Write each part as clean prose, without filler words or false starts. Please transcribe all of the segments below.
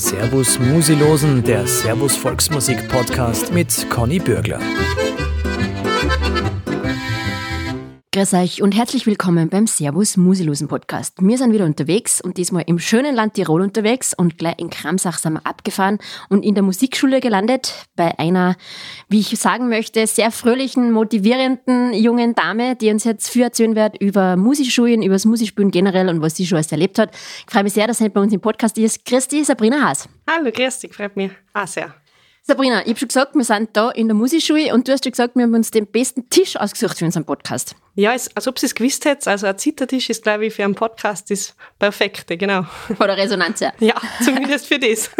Servus Musilosen, der Servus Volksmusik Podcast mit Conny Bürgler. Grüß euch und herzlich willkommen beim Servus Musilosen Podcast. Wir sind wieder unterwegs und diesmal im schönen Land Tirol unterwegs und gleich in Kramsach sind wir abgefahren und in der Musikschule gelandet bei einer, wie ich sagen möchte, sehr fröhlichen, motivierenden jungen Dame, die uns jetzt viel erzählen wird über Musikschulen, über das Musikspielen generell und was sie schon alles erlebt hat. Ich freue mich sehr, dass sie bei uns im Podcast ist. Grüß dich, Sabrina Haas. Hallo, grüß dich, freut mich auch sehr. Sabrina, ich habe schon gesagt, wir sind da in der Musikschule und du hast schon gesagt, wir haben uns den besten Tisch ausgesucht für unseren Podcast. Ja, als ob sie es gewusst hätten. Also ein Zittertisch ist, glaube ich, für einen Podcast das Perfekte, genau. Oder Resonanz, ja. Ja, zumindest für das.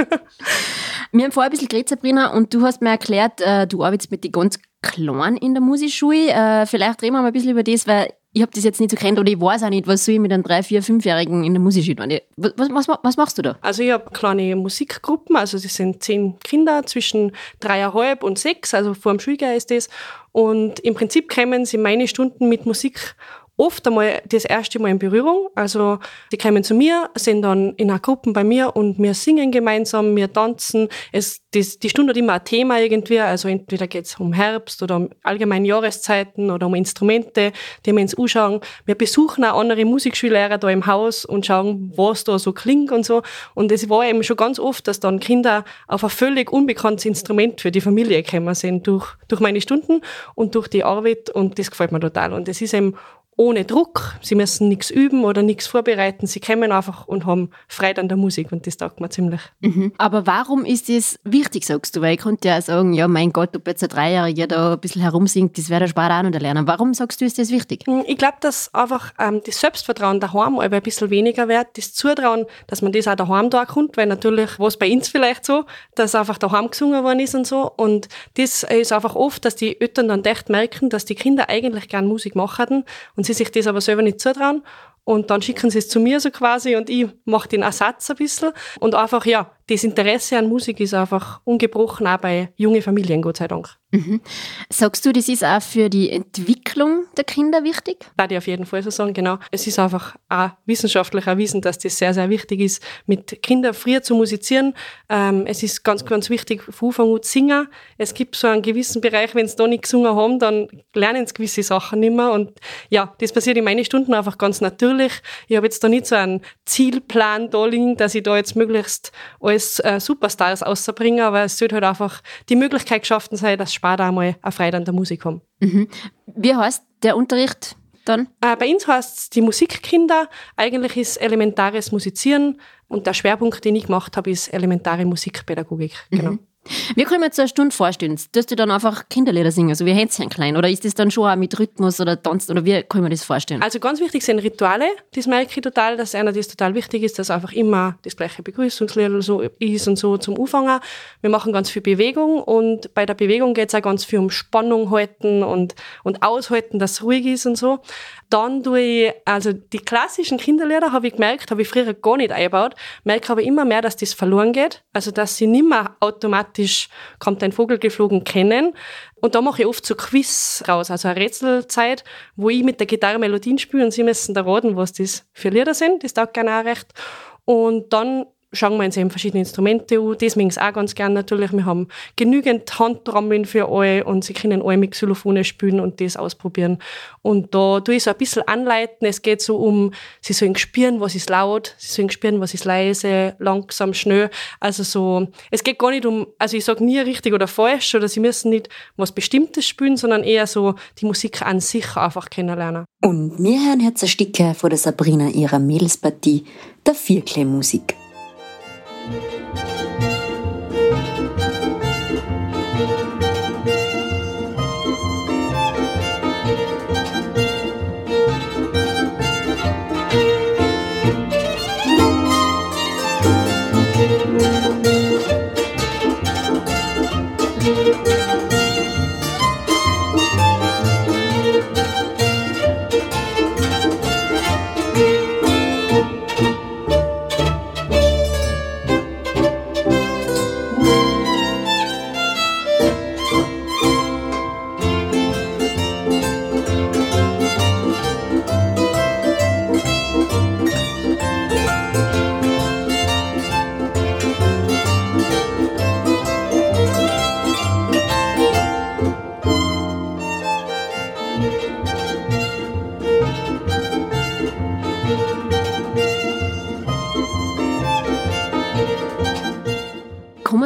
Wir haben vorher ein bisschen geredet, Sabrina, und du hast mir erklärt, du arbeitest mit den ganz Kleinen in der Musikschule. Vielleicht reden wir mal ein bisschen über das, weil ich habe das jetzt nicht so kennt oder ich weiß auch nicht, was soll ich mit einem 3-, 4-, 5-Jährigen in der Musikschule? Was machst du da? Also ich habe kleine Musikgruppen, also das sind 10 Kinder zwischen 3,5 und 6, also vor dem Schuljahr ist das. Und im Prinzip kommen sie meine Stunden mit Musik oft einmal das erste Mal in Berührung. Also die kommen zu mir, sind dann in einer Gruppe bei mir und wir singen gemeinsam, wir tanzen. Die Stunde hat immer ein Thema irgendwie. Also entweder geht es um Herbst oder um allgemeine Jahreszeiten oder um Instrumente, die wir uns anschauen. Wir besuchen auch andere Musikschullehrer da im Haus und schauen, was da so klingt und so. Und es war eben schon ganz oft, dass dann Kinder auf ein völlig unbekanntes Instrument für die Familie gekommen sind durch meine Stunden und durch die Arbeit. Und das gefällt mir total. Und das ist eben ohne Druck, sie müssen nichts üben oder nichts vorbereiten, sie kommen einfach und haben Freude an der Musik und das taugt mir ziemlich. Mhm. Aber warum ist das wichtig, sagst du? Weil ich könnte ja sagen, ja mein Gott, ob jetzt ein Dreijähriger da ein bisschen herumsingt, das wäre der Spaß auch noch erlernen. Warum sagst du, ist das wichtig? Ich glaube, dass einfach das Selbstvertrauen daheim aber ein bisschen weniger wird, das Zutrauen, dass man das auch daheim da kommt, weil natürlich war es bei uns vielleicht so, dass einfach daheim gesungen worden ist und so und das ist einfach oft, dass die Eltern dann echt merken, dass die Kinder eigentlich gerne Musik machen und sie sich das aber selber nicht zutrauen und dann schicken sie es zu mir so quasi und ich mache den Ersatz ein bisschen und einfach, ja, das Interesse an Musik ist einfach ungebrochen, auch bei jungen Familien, Gott sei Dank. Mhm. Sagst du, das ist auch für die Entwicklung der Kinder wichtig? Würde ich auf jeden Fall so sagen, genau. Es ist einfach auch wissenschaftlich erwiesen, dass das sehr, sehr wichtig ist, mit Kindern früher zu musizieren. Es ist ganz, ganz wichtig, von Anfang an zu singen. Es gibt so einen gewissen Bereich, wenn sie da nicht gesungen haben, dann lernen sie gewisse Sachen nicht mehr. Und ja, das passiert in meinen Stunden einfach ganz natürlich. Ich habe jetzt da nicht so einen Zielplan da liegen, dass ich da jetzt möglichst alles Superstars rauszubringen, aber es sollte halt einfach die Möglichkeit geschaffen sein, dass Spaß da einmal eine Freude an der Musik haben. Mhm. Wie heißt der Unterricht dann? Bei uns heißt es die Musikkinder. Eigentlich ist elementares Musizieren und der Schwerpunkt, den ich gemacht habe, ist elementare Musikpädagogik. Mhm. Genau. Wie können wir uns so eine Stunde vorstellen? Tust du dann einfach Kinderlieder singen, also wie Hänschen klein? Oder ist das dann schon auch mit Rhythmus oder Tanz? Oder wie können wir das vorstellen? Also ganz wichtig sind Rituale. Das merke ich total, dass einer das total wichtig ist, dass einfach immer das gleiche Begrüßungslied so ist und so zum Anfangen. Wir machen ganz viel Bewegung und bei der Bewegung geht es auch ganz viel um Spannung halten und aushalten, dass es ruhig ist und so. Dann tue ich, also die klassischen Kinderlieder habe ich gemerkt, habe ich früher gar nicht eingebaut, merke aber immer mehr, dass das verloren geht. Also dass sie nicht mehr automatisch kommt ein Vogel geflogen kennen. Und da mache ich oft so Quiz raus, also eine Rätselzeit, wo ich mit der Gitarre Melodien spiele und sie müssen da raten, was das für Lieder sind. Das taugt gerne auch recht. Und dann schauen wir uns eben verschiedene Instrumente an. Das mögen sie auch ganz gerne natürlich. Wir haben genügend Handtrommeln für alle und sie können alle mit Xylophone spielen und das ausprobieren. Und da tue ich so ein bisschen anleiten. Es geht so um, sie sollen spüren, was ist laut, sie sollen spüren, was ist leise, langsam, schnell. Also so, es geht gar nicht um, also ich sage nie richtig oder falsch oder sie müssen nicht was Bestimmtes spielen, sondern eher so die Musik an sich einfach kennenlernen. Und wir hören jetzt ein Stück von der Sabrina ihrer Mädelspartie der Vierkläm-Musik.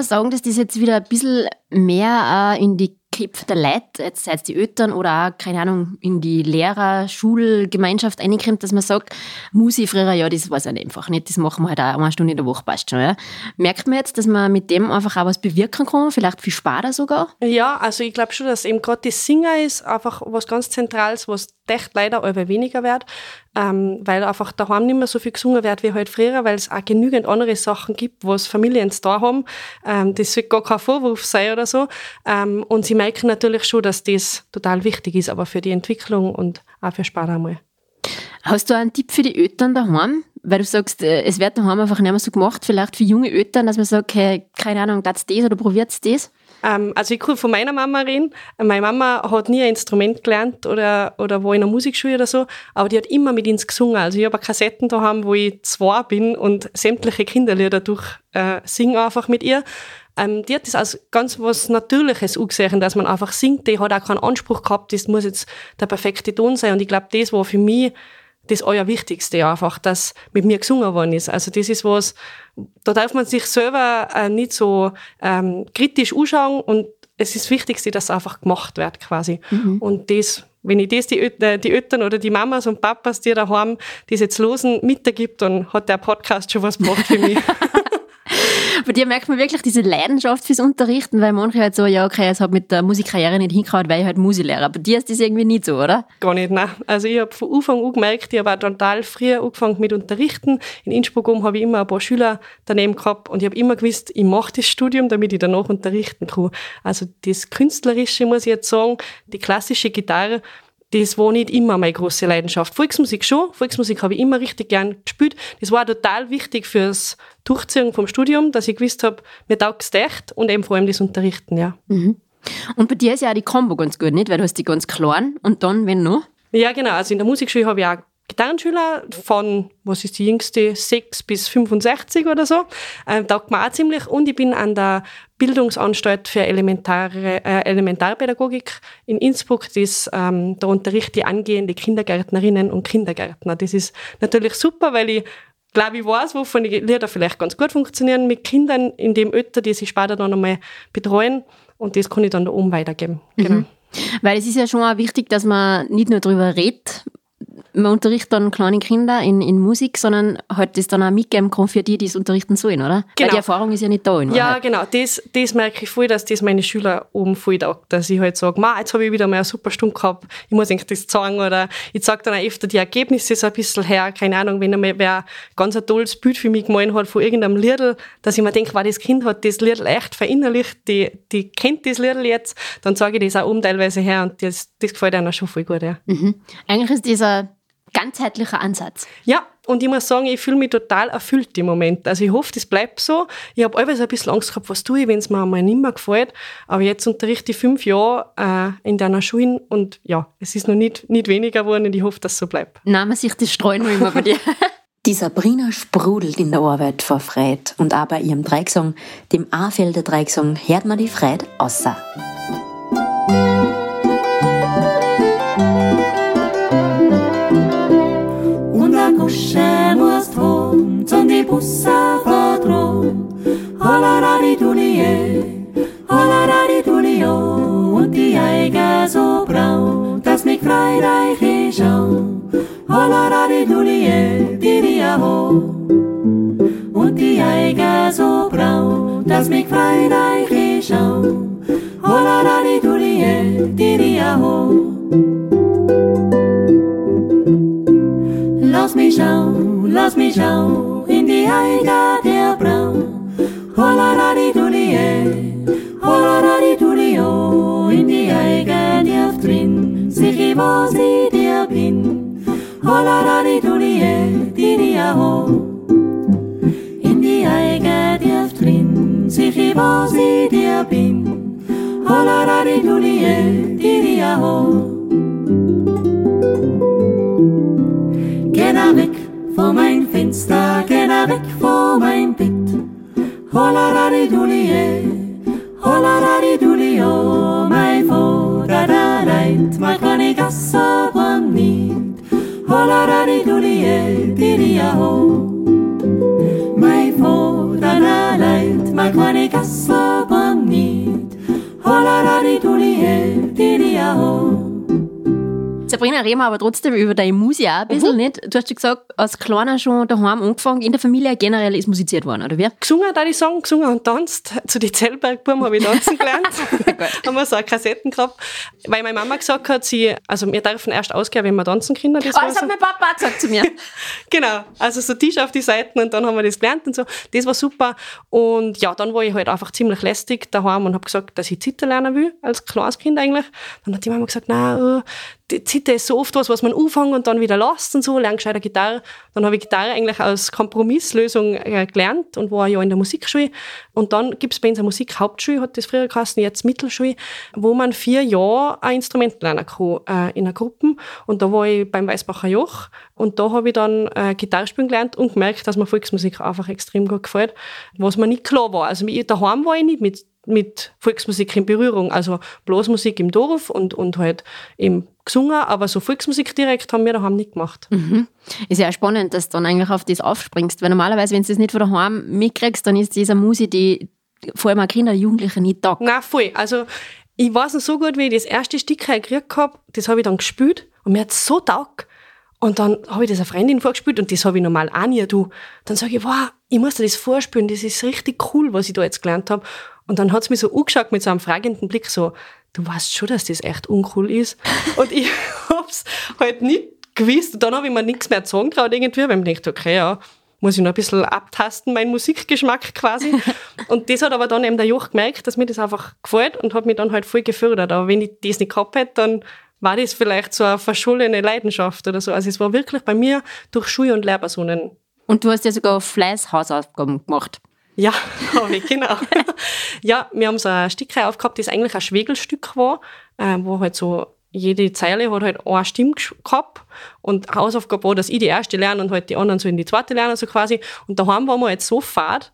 sagen, dass das jetzt wieder ein bisschen mehr in die Köpfe der Leute, jetzt seien es die Eltern oder auch, keine Ahnung, in die Lehrer-, Schulgemeinschaft reinkommt, dass man sagt, Musi früher, ja, das weiß ich einfach nicht, das machen wir halt auch eine Stunde in der Woche, passt schon, ja. Merkt man jetzt, dass man mit dem einfach auch was bewirken kann, vielleicht viel später sogar? Ja, also ich glaube schon, dass eben gerade das Singer ist einfach was ganz Zentrales, was echt leider allweil weniger wird, weil einfach daheim nicht mehr so viel gesungen wird wie halt früher, weil es auch genügend andere Sachen gibt, was Familien da haben. Das wird gar kein Vorwurf sein oder so. Und sie merken natürlich schon, dass das total wichtig ist, aber für die Entwicklung und auch für Spaß einmal. Hast du einen Tipp für die Eltern daheim? Weil du sagst, es wird daheim einfach nicht mehr so gemacht, vielleicht für junge Eltern, dass man sagt, hey, keine Ahnung, das das oder probiert das? Also ich kann von meiner Mama reden. Meine Mama hat nie ein Instrument gelernt oder war in einer Musikschule oder so, aber die hat immer mit uns gesungen. Also ich habe Kassetten daheim, wo ich 2 bin und sämtliche Kinderlieder singen einfach mit ihr. Die hat das als ganz was Natürliches angesehen, dass man einfach singt. Die hat auch keinen Anspruch gehabt, das muss jetzt der perfekte Ton sein. Und ich glaube, das war für mich das Allerwichtigste einfach, dass mit mir gesungen worden ist. Also das ist was, da darf man sich selber nicht so kritisch anschauen und es ist das Wichtigste, dass es einfach gemacht wird quasi. Mhm. Und das, wenn ich das die Eltern oder die Mamas und Papas, die daheim das jetzt losen, mitergibt, dann hat der Podcast schon was gemacht für mich. Bei dir merkt man wirklich diese Leidenschaft fürs Unterrichten, weil manche halt so, ja okay, es hat mit der Musikkarriere nicht hingehauen, weil ich halt Musiklehrer. Bei dir ist das irgendwie nicht so, oder? Gar nicht, nein. Also ich habe von Anfang an gemerkt, ich habe auch total früh angefangen mit Unterrichten. In Innsbruck habe ich immer ein paar Schüler daneben gehabt und ich habe immer gewusst, ich mache das Studium, damit ich danach unterrichten kann. Also das Künstlerische, muss ich jetzt sagen, die klassische Gitarre, das war nicht immer meine große Leidenschaft. Volksmusik schon. Volksmusik habe ich immer richtig gern gespielt. Das war total wichtig fürs Durchziehen vom Studium, dass ich gewusst habe, mir taugt es echt und eben vor allem das Unterrichten, ja. Mhm. Und bei dir ist ja auch die Kombo ganz gut, nicht? Weil du hast die ganz Kleinen und dann, wenn noch? Ja, genau. Also in der Musikschule habe ich auch Gitarrenschüler von, was ist die jüngste, 6 bis 65 oder so. Taugt mir auch ziemlich. Und ich bin an der Bildungsanstalt für Elementarpädagogik in Innsbruck. Da unterrichte ich angehende Kindergärtnerinnen und Kindergärtner. Das ist natürlich super, weil ich weiß, wovon die Lieder vielleicht ganz gut funktionieren mit Kindern, in dem Alter, die sich später dann einmal betreuen. Und das kann ich dann da oben weitergeben. Mhm. Genau. Weil es ist ja schon auch wichtig, dass man nicht nur darüber redet, man unterrichtet dann kleine Kinder in Musik, sondern halt das dann auch mitgeben kann für die, die es unterrichten sollen, oder? Genau. Weil die Erfahrung ist ja nicht da. Ja, genau. Das merke ich voll, dass das meine Schüler oben voll taugt, dass ich halt sage, jetzt habe ich wieder mal eine super Stunde gehabt, ich muss eigentlich das zeigen, oder ich zeige dann auch öfter die Ergebnisse so ein bisschen her, keine Ahnung, wenn einmal wer ganz ein tolles Bild für mich gemalt hat von irgendeinem Liedl, dass ich mir denke, das Kind hat das Liedl echt verinnerlicht, die kennt das Liedl jetzt, dann zeige ich das auch oben teilweise her und das gefällt einer schon voll gut, ja. Mhm. Eigentlich ist dieser ganzheitlicher Ansatz. Ja, und ich muss sagen, ich fühle mich total erfüllt im Moment. Also ich hoffe, das bleibt so. Ich habe allweil ein bisschen Angst gehabt, was tue ich, wenn es mir einmal nicht mehr gefällt. Aber jetzt unterrichte ich 5 Jahre in deiner Schule und ja, es ist noch nicht weniger geworden und ich hoffe, dass es so bleibt. Nein, man sieht das Streuen immer bei dir. Die Sabrina sprudelt in der Arbeit vor Freude und auch bei ihrem Dreigsang, dem Aafelder Dreigsang, hört man die Freude raus. Und die Eiger so braun, dass mich freireich ich schaun. Und die Eiger so braun, dass mich freireich ich schaun. Lass mich schauen, in die Eiger der Braun. Hola-la-di-duli-e, in die Eiger der drin, sicher wo sie dir bin. Hola-la-di-duli-e, di-di-a-ho, in die Eiger der drin, sicher wo sie dir bin. Hola-la-di-duli-e, di-di-a-ho. Geh weg von mein Fenster, geh weg von mein Bett. Holla-la-di-duli-e, oh, mein Vater, der leid, man kann ich das aber nicht. Holla-la-di-duli-e, di-di-a-ho, mein Vater, der leid, a kleine Gasse beim Nied. Sabrina, reden wir aber trotzdem über deine Musik auch ein bisschen, nicht? Du hast ja gesagt, als Kleiner schon daheim angefangen, in der Familie generell ist musiziert worden, oder wie? Gesungen, da ich sagen, gesungen und tanzt. Zu den Zellbergbuben habe ich tanzen gelernt. Haben wir so eine Kassetten gehabt. Weil meine Mama gesagt hat, wir dürfen erst ausgehen, wenn wir tanzen können. Das hat mein Papa auch gesagt zu mir. Genau, also so Tisch auf die Seiten und dann haben wir das gelernt und so. Das war super. Und ja, dann war ich halt einfach ziemlich lästig daheim und habe gesagt, dass ich Zither lernen will, als kleines Kind eigentlich. Dann hat die Mama gesagt, nein, die Zither ist so oft was man anfängt und dann wieder lässt und so, lerne gescheit Gitarre. Dann habe ich Gitarre eigentlich als Kompromisslösung gelernt und war ja in der Musikschule. Und dann gibt es bei uns eine Musikhauptschule, hat das früher geheißen, jetzt Mittelschule, wo man 4 Jahre ein Instrument lernen kann in einer Gruppe. Und da war ich beim Weißbacher Joch und da habe ich dann Gitarre spielen gelernt und gemerkt, dass mir Volksmusik einfach extrem gut gefällt, was mir nicht klar war. Also daheim war ich nicht mit Volksmusik in Berührung, also Blasmusik im Dorf und halt eben gesungen, aber so Volksmusik direkt haben wir daheim nicht gemacht. Mhm. Ist ja auch spannend, dass du dann eigentlich auf das aufspringst, weil normalerweise, wenn du das nicht von daheim mitkriegst, dann ist das eine Musik, die vor allem auch Kinder, Jugendliche nicht taugt. Nein, voll. Also ich weiß noch so gut, wie ich das erste Stück gekriegt habe, das habe ich dann gespielt und mir hat es so taugt. Und dann habe ich das einer Freundin vorgespielt und das habe ich normal auch nie. Dann sage ich, wow, ich muss dir das vorspielen, das ist richtig cool, was ich da jetzt gelernt habe. Und dann hat es mich so angeschaut mit so einem fragenden Blick, so, du weißt schon, dass das echt uncool ist. Und ich hab's halt nicht gewusst. Und dann habe ich mir nichts mehr sagen traut irgendwie, weil ich dachte, okay, ja, muss ich noch ein bisschen abtasten, meinen Musikgeschmack quasi. Und das hat aber dann eben der Joch gemerkt, dass mir das einfach gefällt und hat mich dann halt voll gefördert. Aber wenn ich das nicht gehabt hätte, dann war das vielleicht so eine verschollene Leidenschaft oder so. Also es war wirklich bei mir durch Schule und Lehrpersonen. Und du hast ja sogar Fleiß Hausaufgaben gemacht. Ja, habe ich, genau. Ja, wir haben so ein Stückchen aufgehabt, das eigentlich ein Schwegelstück war, wo halt so jede Zeile hat halt eine Stimme gehabt und Hausaufgabe war, dass ich die erste lerne und halt die anderen so in die zweite lernen, so quasi. Und daheim waren wir halt so fad,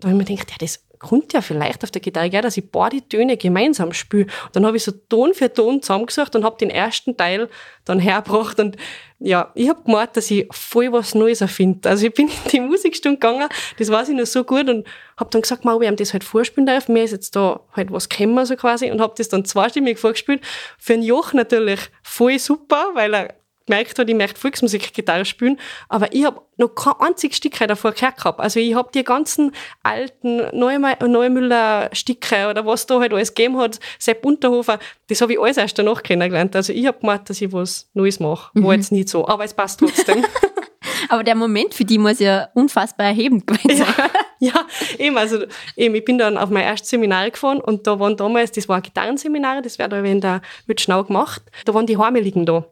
da habe ich mir gedacht, ja, das kommt ja vielleicht auf der Gitarre, gell, dass ich beide Töne gemeinsam spiele. Und dann habe ich so Ton für Ton zusammengesucht und habe den ersten Teil dann hergebracht. Und ja, ich habe gemerkt, dass ich voll was Neues erfinde. Also ich bin in die Musikstunde gegangen, das weiß ich noch so gut, und habe dann gesagt, ob ich ihm das halt vorspielen darf. Mir ist jetzt da halt was gekommen, so quasi. Und habe das dann zweistimmig vorgespielt. Für den Joch natürlich voll super, weil er gemerkt hat, ich möchte Volksmusik-Gitarre spielen, aber ich habe noch kein einziges Stückchen davor gehört gehabt. Also ich habe die ganzen alten Neumüller-Stückchen oder was da halt alles gegeben hat, Sepp Unterhofer, das habe ich alles erst danach kennengelernt. Also ich habe gemerkt, dass ich was Neues mache. War jetzt nicht so, aber es passt trotzdem. Aber der Moment für die muss ja unfassbar erhebend gewesen sein. Ja, eben. Also eben, ich bin dann auf mein erstes Seminar gefahren und da waren damals, das war ein Gitarrenseminar, das wird da in der Witschnau gemacht, da waren die Heimeligen da.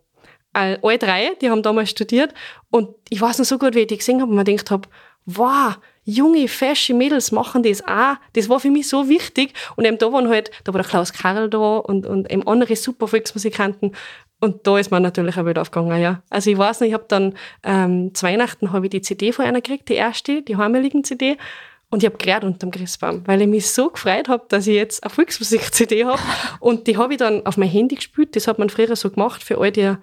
Alle 3, die haben damals studiert und ich weiß noch so gut, wie ich die gesehen habe und mir gedacht habe, wow, junge, fesche Mädels machen das auch. Das war für mich so wichtig und eben da war der Klaus Karl da und eben andere super Volksmusikanten und da ist mir natürlich auch wieder aufgegangen, ja. Also ich weiß noch, ich habe dann zu Weihnachten habe ich die CD von einer gekriegt, die erste, die heimeligen CD. Und ich habe gerät unterm Christbaum, weil ich mich so gefreut habe, dass ich jetzt eine Volksmusik-CD habe und die habe ich dann auf mein Handy gespielt. Das hat man früher so gemacht für all die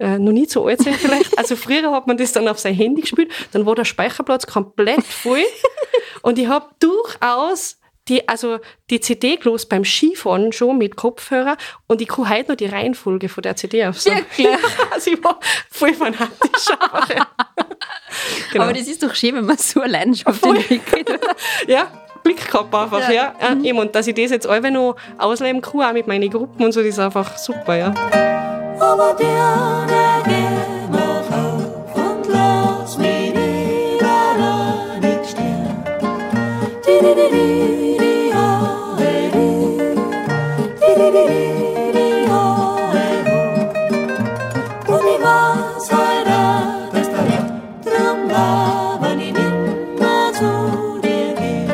noch nicht so alt sind vielleicht. Also früher hat man das dann auf sein Handy gespielt, dann war der Speicherplatz komplett voll und ich habe durchaus die CD los beim Skifahren schon mit Kopfhörer und ich kann heute noch die Reihenfolge von der CD aufsagen. Ja, also ich war voll fanatisch. Genau. Aber das ist doch schön, wenn man so eine Leidenschaft entwickelt. Ja. Glück gehabt einfach, ja. Ja. Eben, und dass ich das jetzt alle noch ausleben kann, auch mit meinen Gruppen und so, das ist einfach super, ja. Aber der geht noch auf und lass mich nicht allein stehen. Und ich weiß halt auch, dass der Weg drum war, wenn ich nicht mehr zu dir gehe.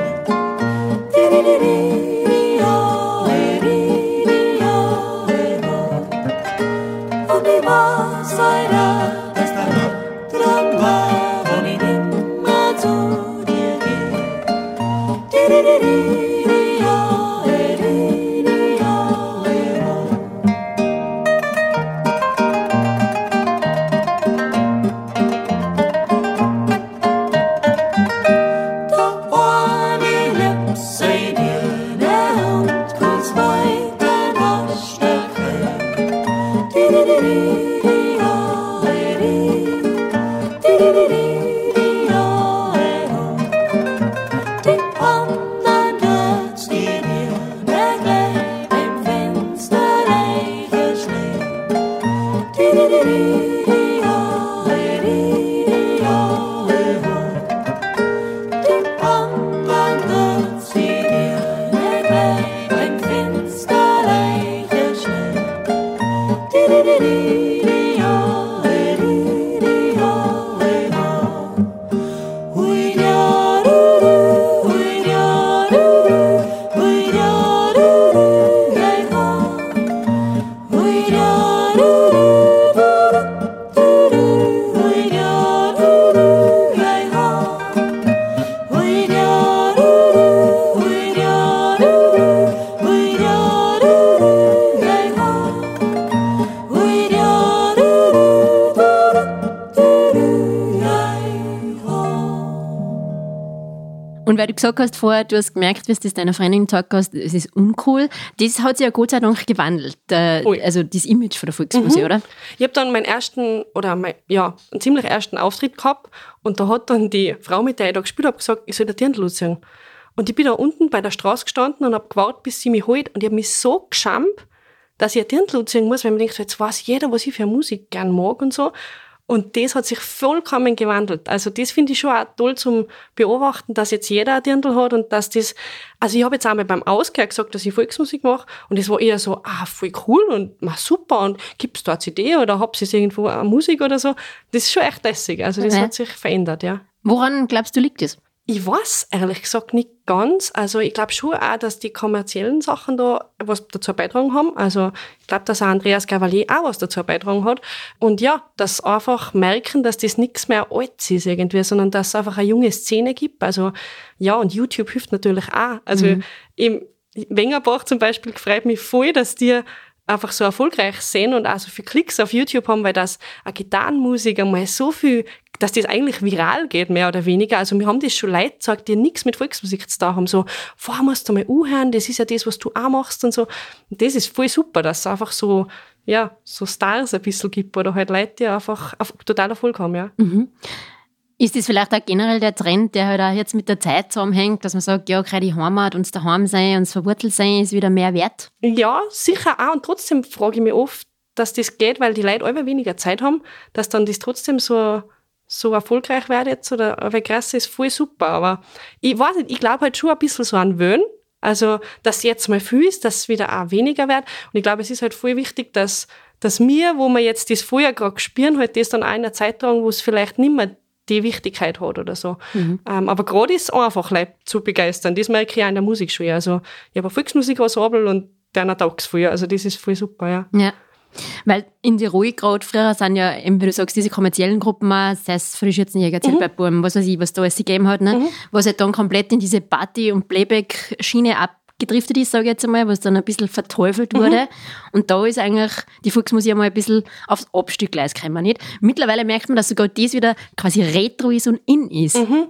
Und weil du gesagt hast vorher, du hast gemerkt, wie du es deiner Freundin gesagt hast, es ist uncool. Das hat sich ja Gott sei Dank gewandelt, also das Image von der Volksmusik, oder? Ich habe dann einen ziemlich ersten Auftritt gehabt und da hat dann die Frau, mit der ich da gespielt habe, gesagt, ich soll der Dirndl ziehen. Und ich bin da unten bei der Straße gestanden und habe gewartet, bis sie mich holt und ich habe mich so geschämt, dass ich ein Dirndl ziehen muss, weil ich mir denke, jetzt weiß jeder, was ich für Musik gern mag und so. Und das hat sich vollkommen gewandelt. Also das finde ich schon auch toll zum Beobachten, dass jetzt jeder ein Dirndl hat und dass das, also ich habe jetzt einmal beim Auskehr gesagt, dass ich Volksmusik mache und das war eher so, voll cool und super und gibt es da eine CD oder habt ihr irgendwo eine Musik oder so? Das ist schon echt lässig, also das hat sich verändert, ja. Woran glaubst du, liegt das? Ich weiß ehrlich gesagt nicht ganz. Also ich glaube schon auch, dass die kommerziellen Sachen da was dazu beitragen haben. Also ich glaube, dass auch Andreas Gavalier auch was dazu beitragen hat. Und ja, dass einfach merken, dass das nichts mehr alt ist irgendwie, sondern dass es einfach eine junge Szene gibt. Also ja, und YouTube hilft natürlich auch. Also im Wengerbach zum Beispiel freut mich voll, dass die einfach so erfolgreich sind und auch so viele Klicks auf YouTube haben, weil das eine Gitarrenmusik einmal so viel, dass das eigentlich viral geht, mehr oder weniger. Also wir haben das schon Leute gesagt, die nichts mit Volksmusik zu tun haben. So, musst du mal anhören, das ist ja das, was du auch machst und so. Und das ist voll super, dass es einfach so, ja, so Stars ein bisschen gibt oder halt Leute, die einfach total Erfolg haben, ja. Mhm. Ist das vielleicht auch generell der Trend, der halt auch jetzt mit der Zeit zusammenhängt, dass man sagt, ja, gerade die Heimat und das Daheim sein und das Verwurzelt sein ist wieder mehr wert? Ja, sicher auch. Und trotzdem frage ich mich oft, dass das geht, weil die Leute immer weniger Zeit haben, dass dann das trotzdem so erfolgreich wird jetzt oder weil krass ist, voll super. Aber ich weiß nicht, ich glaube halt schon ein bisschen so an Wöhn. Also, dass jetzt mal viel ist, dass es wieder auch weniger wird. Und ich glaube, es ist halt voll wichtig, dass wir, wo wir jetzt das vorher gerade spüren, halt das dann auch in einer Zeit tragen, wo es vielleicht nicht mehr die Wichtigkeit hat oder so. Mhm. Aber gerade ist es einfach, Leute zu begeistern. Das merke ich auch in der Musik schon. Also, ich habe eine Volksmusikensabel und der taugt es voll. Also, das ist voll super, ja. Weil in Tirol gerade früher sind ja, eben, wie du sagst, diese kommerziellen Gruppen, sei es Frühschürzenjäger, Zellbergbuben, was weiß ich, was da alles gegeben hat, ne? Was halt dann komplett in diese Party- und Playback-Schiene abgedriftet ist, sage ich jetzt einmal, was dann ein bisschen verteufelt wurde. Und da ist eigentlich die Volksmusik einmal ein bisschen aufs Abstieggleis gekommen, nicht? Mittlerweile merkt man, dass sogar das wieder quasi retro ist und in ist. Mhm.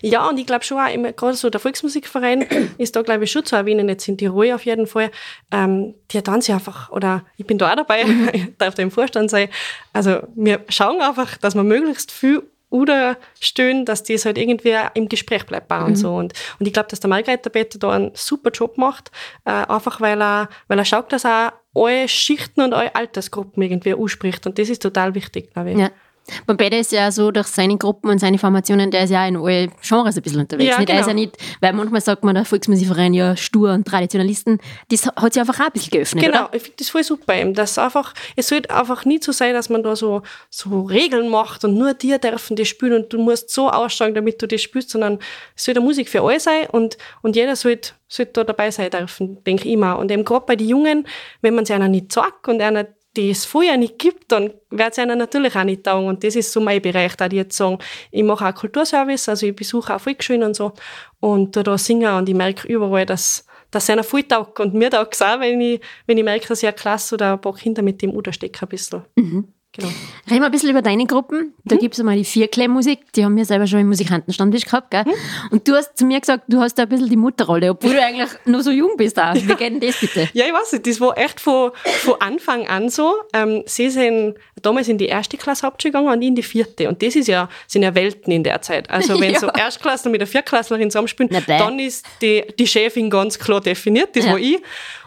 Ja, und ich glaube schon auch, gerade so der Volksmusikverein ist da, glaube ich, schon zu erwähnen, jetzt in Tirol auf jeden Fall, die tanzen einfach, oder ich bin da auch dabei, ich darf da im Vorstand sein, also wir schauen einfach, dass wir möglichst viel oder stören, dass das halt irgendwie im Gespräch bleibt bei und so. Und ich glaube, dass der Margreiter Peter da einen super Job macht, einfach weil er schaut, dass er alle Schichten und alle Altersgruppen irgendwie anspricht und das ist total wichtig, glaube ich. Ja. Bei der ist ja so, durch seine Gruppen und seine Formationen, der ist ja in alle Genres ein bisschen unterwegs. Ja, nicht? Genau. Der ist ja nicht, weil manchmal sagt man, der Volksmusikverein ja stur und Traditionalisten, das hat sich einfach auch ein bisschen geöffnet, genau, oder? Ich finde das voll super eben, dass einfach, es sollte einfach nicht so sein, dass man da so Regeln macht und nur dir dürfen das spielen und du musst so ausschauen, damit du das spielst, sondern es sollte Musik für alle sein und jeder sollte da dabei sein dürfen, denke ich immer. Und eben gerade bei den Jungen, wenn man es einer nicht sagt und einer die es vorher nicht gibt, dann wird es einer natürlich auch nicht taugen. Und das ist so mein Bereich, da die jetzt sagen, ich mache auch Kulturservice, also ich besuche auch Volksschulen und so und da singe und ich merke überall, dass es einer voll taugt und mir taugt es auch, wenn ich merke, dass ich eine Klasse oder ein paar Kinder mit dem unterstecke ein bisschen. Mhm. Genau. Reden wir ein bisschen über deine Gruppen. Da gibt es einmal die Vierkläm-Musik, die haben wir selber schon im Musikantenstandtisch gehabt, gell? Und du hast zu mir gesagt, du hast da ein bisschen die Mutterrolle, obwohl du eigentlich noch so jung bist auch. Wie geht denn das bitte? Ja, ich weiß nicht, das war echt von Anfang an so. Sie sind damals in die erste Klasse Hauptschule gegangen und ich in die vierte. Und das ist ja, sind ja Welten in der Zeit. Also wenn so Erstklassler mit der Viertklässlerin zusammenspielen, dann ist die Chefin ganz klar definiert, das war ich.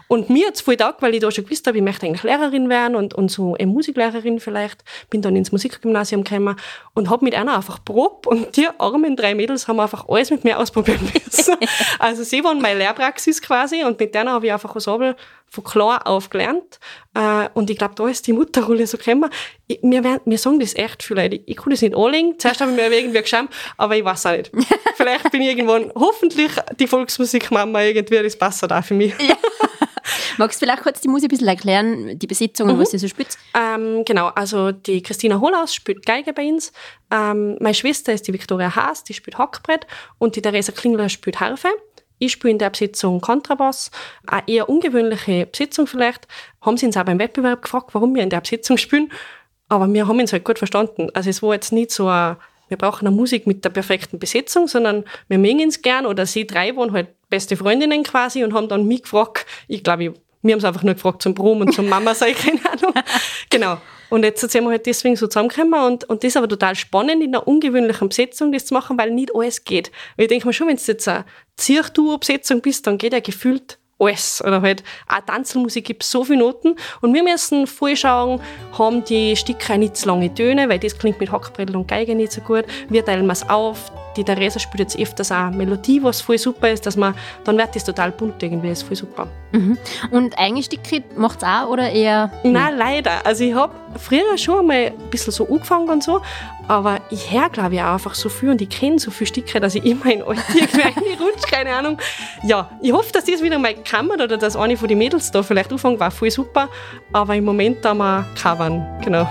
Und mir hat es voll getaugt, weil ich da schon gewusst habe, ich möchte eigentlich Lehrerin werden und so eine Musiklehrerin vielleicht. Bin dann ins Musikgymnasium gekommen und habe mit einer einfach probt. Und die armen drei Mädels haben einfach alles mit mir ausprobieren müssen. Also sie waren meine Lehrpraxis quasi und mit denen habe ich einfach Ensemble von klar auf gelernt. Und ich glaube, da ist die Mutterrolle so gekommen. Wir sagen das echt viele Leute. Ich kann das nicht anlegen. Zuerst habe ich mir irgendwie geschämt, aber ich weiß auch nicht. Vielleicht bin ich irgendwann hoffentlich die Volksmusikmama irgendwie, das passt auch für mich. Ja. Magst du vielleicht kurz die Musik ein bisschen erklären, die Besetzung, was sie so spielt? Genau, also die Christina Holhaus spielt Geige bei uns. Meine Schwester ist die Viktoria Haas, die spielt Hackbrett. Und die Theresa Klingler spielt Harfe. Ich spiele in der Besetzung Kontrabass. Eine eher ungewöhnliche Besetzung vielleicht. Haben sie uns auch beim Wettbewerb gefragt, warum wir in der Besetzung spielen. Aber wir haben uns halt gut verstanden. Also es war jetzt nicht so ein, wir brauchen eine Musik mit der perfekten Besetzung, sondern wir mögen es gern. Oder sie drei waren halt beste Freundinnen quasi und haben dann mich gefragt. Ich glaube, wir haben es einfach nur gefragt zum Proben und zum Mama sein, keine Ahnung. Genau. Und jetzt sind wir halt deswegen so zusammengekommen und das ist aber total spannend, in einer ungewöhnlichen Besetzung das zu machen, weil nicht alles geht. Weil ich denke mir schon, wenn du jetzt eine Zirchduo-Besetzung bist, dann geht ja gefühlt alles. Oder halt auch Tanzmusik gibt so viele Noten. Und wir müssen voll schauen, haben die Stücke nicht zu lange Töne, weil das klingt mit Hackbrettel und Geige nicht so gut. Wir teilen wir es auf. Die Theresa spielt jetzt öfters auch Melodie, was voll super ist, dass man, dann wird das total bunt irgendwie, das ist voll super. Mhm. Und eigene Stücke macht es auch oder eher? Nein, leider. Also ich habe früher schon mal ein bisschen so angefangen und so, aber ich höre glaube ich auch einfach so viel und ich kenne so viele Stücke, dass ich immer in alte irgendwie reinrutsche, keine Ahnung. Ja, ich hoffe, dass das wieder mal covert oder dass eine von den Mädels da vielleicht anfangen, war voll super, aber im Moment da mal covern, genau.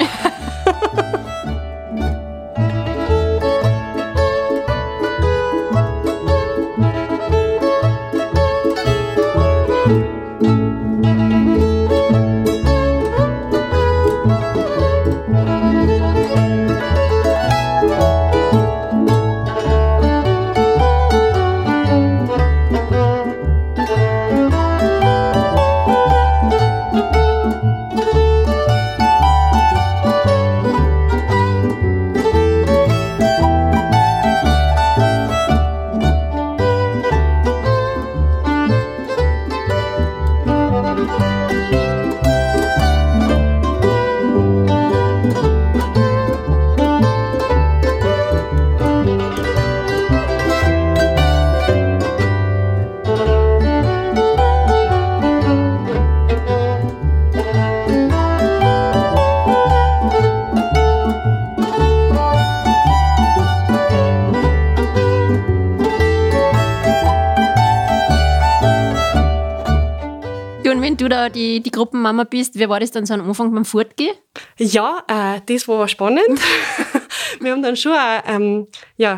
Die Gruppenmama bist, wie war das dann so am Anfang beim Fortgehen? Ja, das war spannend. Wir haben dann schon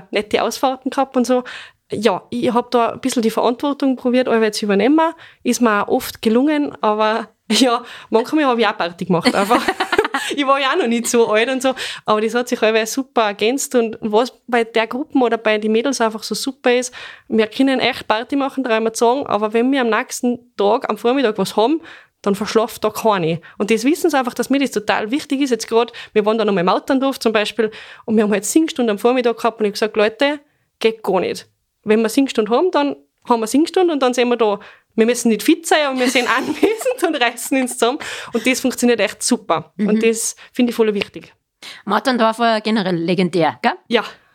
nette Ausfahrten gehabt und so. Ja, ich habe da ein bisschen die Verantwortung probiert, allweil zu übernehmen. Ist mir auch oft gelungen, aber ja, manchmal habe ich auch Party gemacht. Einfach. Ich war ja auch noch nicht so alt und so, aber das hat sich allweil super ergänzt und was bei der Gruppe oder bei den Mädels einfach so super ist, wir können echt Party machen, dreimal sagen, aber wenn wir am nächsten Tag, am Vormittag was haben, dann verschlaft da keine. Und das wissen sie einfach, dass mir das total wichtig ist jetzt gerade. Wir waren da noch mal im Mauterndorf zum Beispiel und wir haben halt Singstunde am Vormittag gehabt und ich habe gesagt, Leute, geht gar nicht. Wenn wir Singstunde haben, dann haben wir Singstunde und dann sehen wir da, wir müssen nicht fit sein, aber wir sind anwesend und reißen uns zusammen. Und das funktioniert echt super. Mhm. Und das finde ich voll wichtig. Mauterndorf war generell legendär, gell?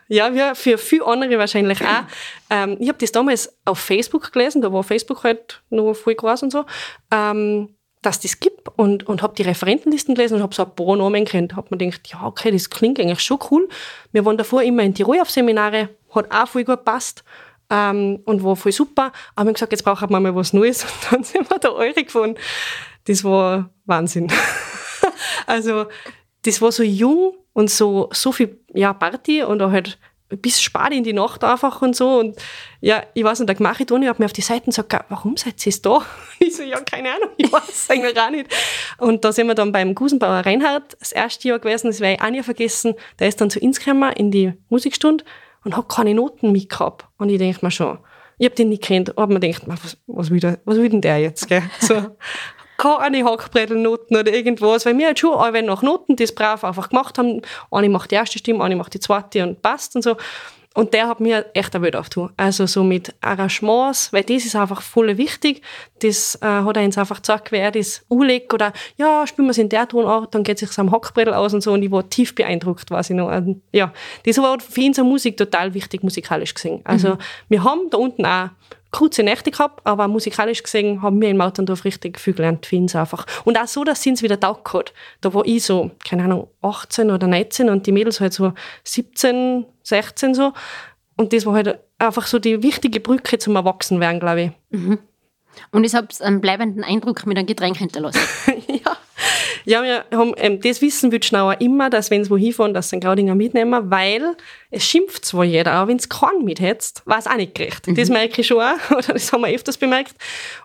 Ja, wir für viele andere wahrscheinlich auch. Ich habe das damals auf Facebook gelesen, da war Facebook halt noch voll groß und so, dass das gibt und habe die Referentenlisten gelesen und habe so ein paar Namen gekannt. Habe mir gedacht, ja, okay, das klingt eigentlich schon cool. Wir waren davor immer in Tirol auf Seminare, hat auch voll gut gepasst. Und war voll super. Aber wir haben gesagt, jetzt brauchen wir mal was Neues. Und dann sind wir da eure gefahren. Das war Wahnsinn. Also, das war so jung und so viel Party und auch halt bis spät in die Nacht einfach und so. Und ja, ich weiß nicht, da mache ich Toni, habe mir auf die Seiten gesagt, warum seid ihr da? Ich so, ja, keine Ahnung, ich weiß es eigentlich auch nicht. Und da sind wir dann beim Gusenbauer Reinhardt das erste Jahr gewesen, das werde ich auch nie vergessen. Der ist dann zu Innsbruck in die Musikstunde und hat keine Noten mit gehabt. Und ich denke mir schon, ich habe den nicht gekannt, aber man denkt, was will denn der jetzt? Gell? So. Keine Hackbrettelnoten oder irgendwas, weil wir halt schon alle nach Noten das brav einfach gemacht haben. Eine macht die erste Stimme, eine macht die zweite und passt und so. Und der hat mir echt eine Welt aufgetan. Also so mit Arrangements, weil das ist einfach voll wichtig. Das hat er uns einfach gezeigt, wie er das anlegt oder ja, spielen wir es in der Tonart, dann geht es sich am Hackbrettel aus und so. Und ich war tief beeindruckt, weiß ich noch. Und ja, das war für ihn so Musik total wichtig, musikalisch gesehen. Also wir haben da unten auch kurze Nächte gehabt, aber musikalisch gesehen haben wir in Mauterndorf richtig viel gelernt, für uns einfach. Und auch so, dass sie uns wieder taugt hat. Da war ich so, keine Ahnung, 18 oder 19 und die Mädels halt so 17, 16 so. Und das war halt einfach so die wichtige Brücke zum Erwachsenwerden, glaube ich. Mhm. Und ich habe einen bleibenden Eindruck mit einem Getränk hinterlassen. Ja. Ja, wir haben das wissen Witschnauer immer, dass wenn sie wo hinfahren, dass sie einen Graudinger mitnehmen, weil es schimpft zwar jeder, aber wenn es keinen mithetzt, war es auch nicht gerecht. Das merke ich schon auch, oder das haben wir öfters bemerkt.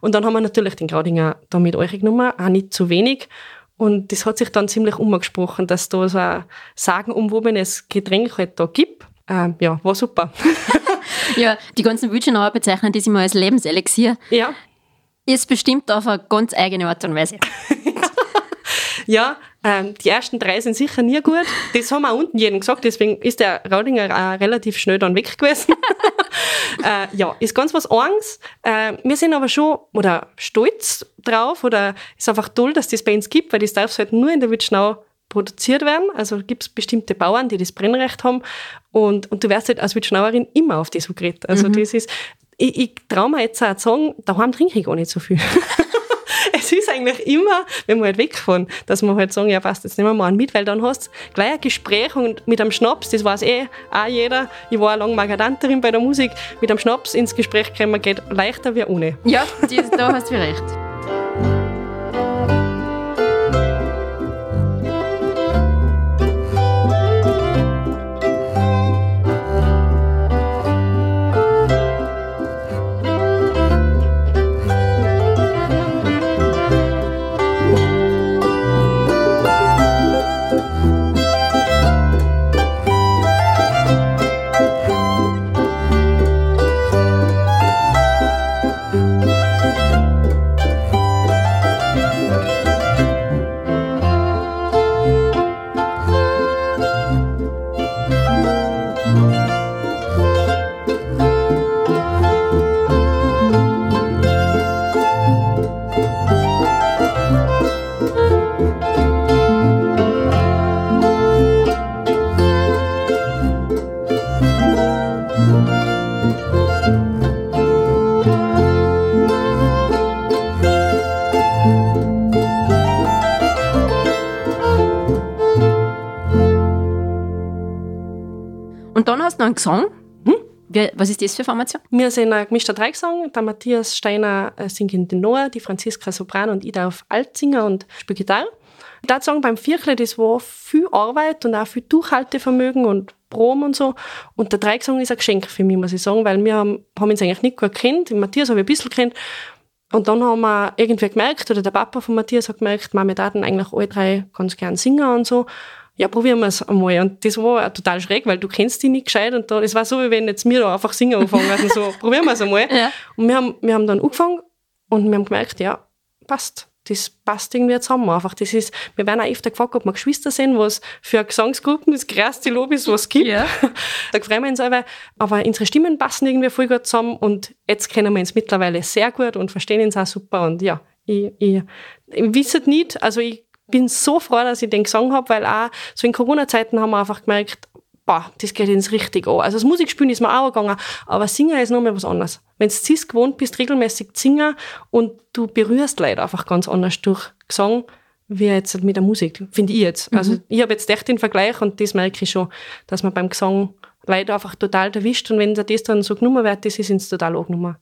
Und dann haben wir natürlich den Graudinger da mit euch genommen, auch nicht zu wenig. Und das hat sich dann ziemlich umgesprochen, dass da so ein sagenumwobenes Getränk halt da gibt. Ja, war super. Ja, die ganzen Witschnauer bezeichnen das immer als Lebenselixier. Ja. Ist bestimmt auf eine ganz eigene Art und Weise. Ja, die ersten 3 sind sicher nie gut. Das haben wir unten jedem gesagt, deswegen ist der Graudinger auch relativ schnell dann weg gewesen. Ja, ist ganz was anderes. Wir sind aber schon oder stolz drauf oder ist einfach toll, dass das bei uns gibt, weil das darf halt nur in der Witschnau produziert werden. Also gibt es bestimmte Bauern, die das Brennrecht haben und du wirst halt als Witschnauerin immer auf das geredet. Also das ist, ich traue mir jetzt auch zu sagen, daheim trinke ich gar nicht so viel. Es ist eigentlich immer, wenn wir halt wegfahren, dass wir halt sagen, ja passt, jetzt nehmen wir mal einen mit, weil dann hast du gleich ein Gespräch und mit einem Schnaps, das weiß auch jeder, ich war lange Magadanterin bei der Musik, mit einem Schnaps ins Gespräch kommen geht leichter wie ohne. Ja, da hast du recht. Und dann hast du noch einen Gesang. Was ist das für eine Formation? Wir sind ein gemischter Dreigesang. Der Matthias Steiner singt in Tenor, die Franziska Sopran und ich darf Altsinger und spiele Gitarre. Ich würde sagen, beim Vierkläm, das war viel Arbeit und auch viel Durchhaltevermögen und Proben und so. Und der Dreigesang ist ein Geschenk für mich, muss ich sagen, weil wir haben uns eigentlich nicht gut gekannt. Den Matthias habe ich ein bisschen gekannt. Und dann haben wir irgendwie gemerkt, oder der Papa von Matthias hat gemerkt, wir würden eigentlich alle 3 ganz gern singen und so. Ja, probieren wir es einmal. Und das war total schräg, weil du kennst die nicht gescheit. Und es war so, wie wenn jetzt wir da einfach singen anfangen würden. So, probieren wir es einmal. Ja. Und wir haben dann angefangen und wir haben gemerkt, ja, passt. Das passt irgendwie zusammen einfach. Das ist, wir werden auch öfter gefragt, ob wir Geschwister sind, was für Gesangsgruppen das größte Lob ist, was es gibt. Ja. Da freuen wir uns auch, aber unsere Stimmen passen irgendwie voll gut zusammen und jetzt kennen wir uns mittlerweile sehr gut und verstehen uns auch super. Und ja, ich weiß es nicht, also ich bin so froh, dass ich den Gesang habe, weil auch so in Corona-Zeiten haben wir einfach gemerkt, das geht uns richtig an. Also das Musikspielen ist mir auch gegangen, aber Singen ist nochmal was anderes. Wenn du es gewohnt bist, regelmäßig zu singen und du berührst Leute einfach ganz anders durch Gesang, wie jetzt mit der Musik, finde ich jetzt. Also ich habe jetzt echt den Vergleich und das merke ich schon, dass man beim Gesang Leute einfach total erwischt und wenn das dann so genommen wird, das ist uns total angenommen,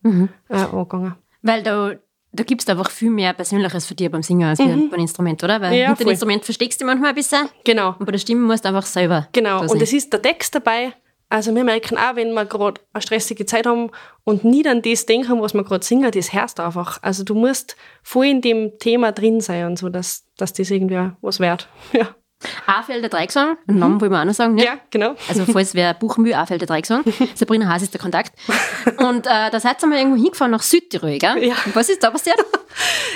angegangen. Weil da gibt es einfach viel mehr Persönliches für dich beim Singen als beim Instrument, oder? Weil mit dem Instrument versteckst du manchmal ein bisschen. Genau. Und bei der Stimme musst du einfach selber. Genau. Und es ist der Text dabei Also wir merken auch, wenn wir gerade eine stressige Zeit haben und nicht an das denken, was wir gerade singen, das hörst einfach. Also du musst voll in dem Thema drin sein und so, dass das irgendwie auch was wert. Ja. Aafelder Dreigsang, den Namen wollen wir auch noch sagen. Ne? Ja, genau. Also falls wer buchen will, Aafelder Dreigsang. Sabrina Haas ist der Kontakt. Und da seid ihr mal irgendwo hingefahren nach Südtirol, gell? Ja. Und was ist da passiert?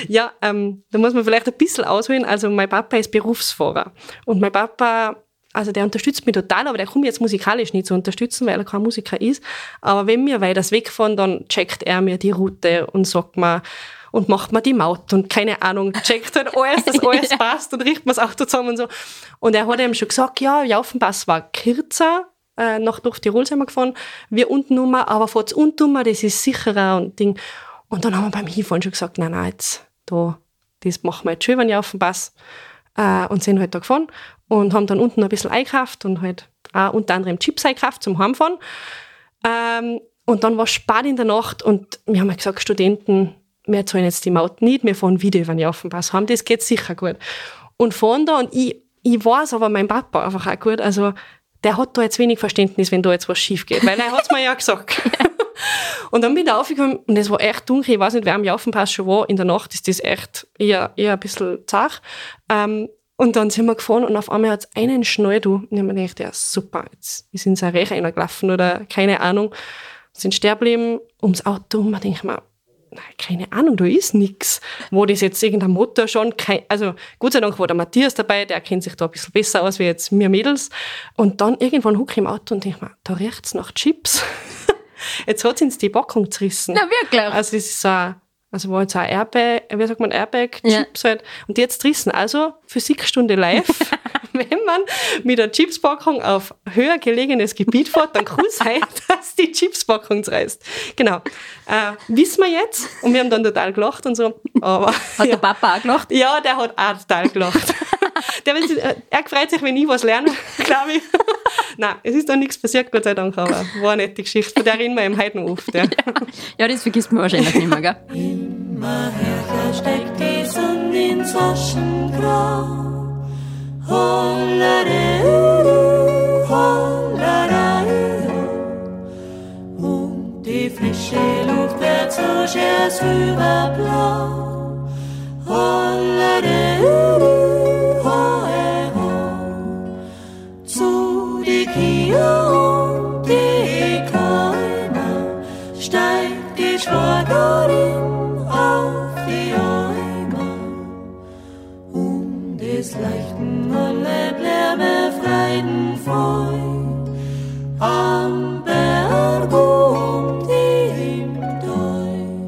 Ja, da muss man vielleicht ein bisschen ausholen. Also mein Papa ist Berufsfahrer und mein Papa... Also der unterstützt mich total, aber der kommt jetzt musikalisch nicht zu unterstützen, weil er kein Musiker ist. Aber wenn wir weiters wegfahren, dann checkt er mir die Route und sagt mir und macht mir die Maut und keine Ahnung, checkt halt alles, dass alles passt und richtet mir das Auto zusammen und so. Und er hat eben schon gesagt, ja, Jaufenpass war kürzer, nach Tirol sind wir gefahren, wir unten nummer, aber fahrt's unten nummer, das ist sicherer und Ding. Und dann haben wir beim Hinfahren schon gesagt, nein, jetzt da, das machen wir jetzt schön, wenn Jaufenpass. Und sind halt da gefahren und haben dann unten ein bisschen eingekauft und halt auch unter anderem Chips eingekauft zum Heimfahren. Und dann war es spät in der Nacht und wir haben halt gesagt, Studenten, wir zahlen jetzt die Maut nicht, wir fahren wieder über den Jaufenpass heim, das geht sicher gut. Und fahren da und ich weiß aber mein Papa einfach auch gut, also der hat da jetzt wenig Verständnis, wenn da jetzt was schief geht, weil er hat es mir ja gesagt. Und dann bin ich da aufgekommen und es war echt dunkel. Ich weiß nicht, wer am Jaufenpass schon war. In der Nacht ist das echt eher ein bisschen zart. Und dann sind wir gefahren und auf einmal hat es einen Schnall. Und ich habe mir gedacht, ja super, jetzt sind sie ein Rech reingelaufen oder keine Ahnung. Sind stehen geblieben ums Auto und man denkt mir, keine Ahnung, da ist nichts. Wo das jetzt irgendein Motor schon, also Gott sei Dank war der Matthias dabei, der kennt sich da ein bisschen besser aus wie jetzt wir Mädels. Und dann irgendwann hucke ich im Auto und denke mir, da riecht's nach Chips. Jetzt hat es uns die Packung zerrissen. Na, wirklich? Also, das ist also war jetzt auch ein Airbag, wie sagt man, Airbag, Chips halt. Und die hat es zerrissen. Also, Physikstunde live. Wenn man mit einer Chipspackung auf höher gelegenes Gebiet fährt, dann kann es sein, dass die Chipspackung zerreißt. Genau. Wissen wir jetzt. Und wir haben dann total gelacht und so. Aber, der Papa auch gelacht? Ja, der hat auch total gelacht. Er freut sich, wenn ich was lerne, glaube ich. Nein, es ist noch nichts passiert, Gott sei Dank, aber war eine nette Geschichte. Von der reden wir eben heute noch oft. Ja, ja das vergisst man wahrscheinlich nicht mehr, gell? Immer höher steckt die Sonne ins Aschengrau. Und die frische Luft wird so scherz über blau. Zu die Kia und die Keime steigt die Schwagerin auf die Eimer. Und des leichten alle Blärme freien Freud am Berg und im Däum.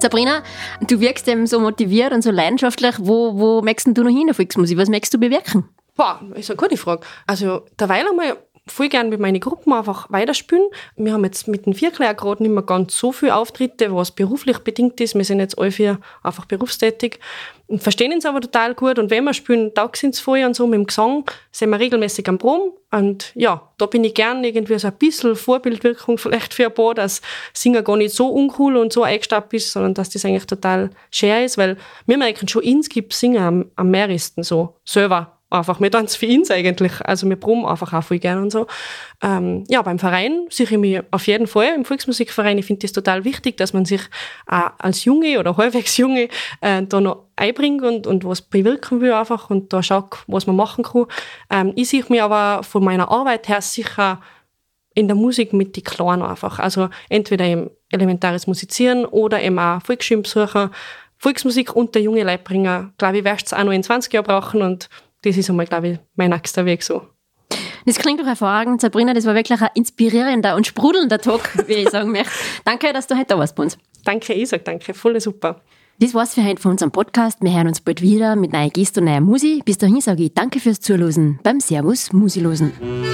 Sabrina, du wirkst eben so motiviert und so leidenschaftlich. Wo möchtest du noch hin in der Volksmusik? Was möchtest du bewirken? Boah, ist eine gute Frage. Also derweil einmal voll gerne mit meinen Gruppen einfach weiterspielen. Wir haben jetzt mit den Vierkläm gerade nicht mehr ganz so viele Auftritte, was beruflich bedingt ist. Wir sind jetzt alle vier einfach berufstätig und verstehen uns aber total gut. Und wenn wir spielen, taugt es voll und so mit dem Gesang, sind wir regelmäßig am Proben. Und ja, da bin ich gern irgendwie so ein bisschen Vorbildwirkung vielleicht für ein paar, dass Singen gar nicht so uncool und so eingestappt ist, sondern dass das eigentlich total schön ist, weil wir merken schon, ins gibt Singen am meisten so selber. Einfach, wir tun es für uns eigentlich. Also wir proben einfach auch voll gerne und so. Ja, beim Verein sehe ich mich auf jeden Fall, im Volksmusikverein. Ich finde das total wichtig, dass man sich auch als Junge oder halbwegs Junge da noch einbringt und was bewirken will einfach und da schaut, was man machen kann. Ich sehe mich aber von meiner Arbeit her sicher in der Musik mit die Kleinen einfach. Also entweder im elementares Musizieren oder eben auch Volksschirm besuchen, Volksmusik und der junge Leute bringen. Glaube ich, wirst es auch noch in 20 Jahren brauchen und das ist einmal, glaube ich, mein nächster Weg so. Das klingt doch hervorragend, Sabrina. Das war wirklich ein inspirierender und sprudelnder Talk, wie ich sagen möchte. Danke, dass du heute da warst bei uns. Danke, ich sage danke. Voll super. Das war's für heute von unserem Podcast. Wir hören uns bald wieder mit neuen Gästen und neuer Musi. Bis dahin sage ich danke fürs Zuhören beim Servus Musilosen.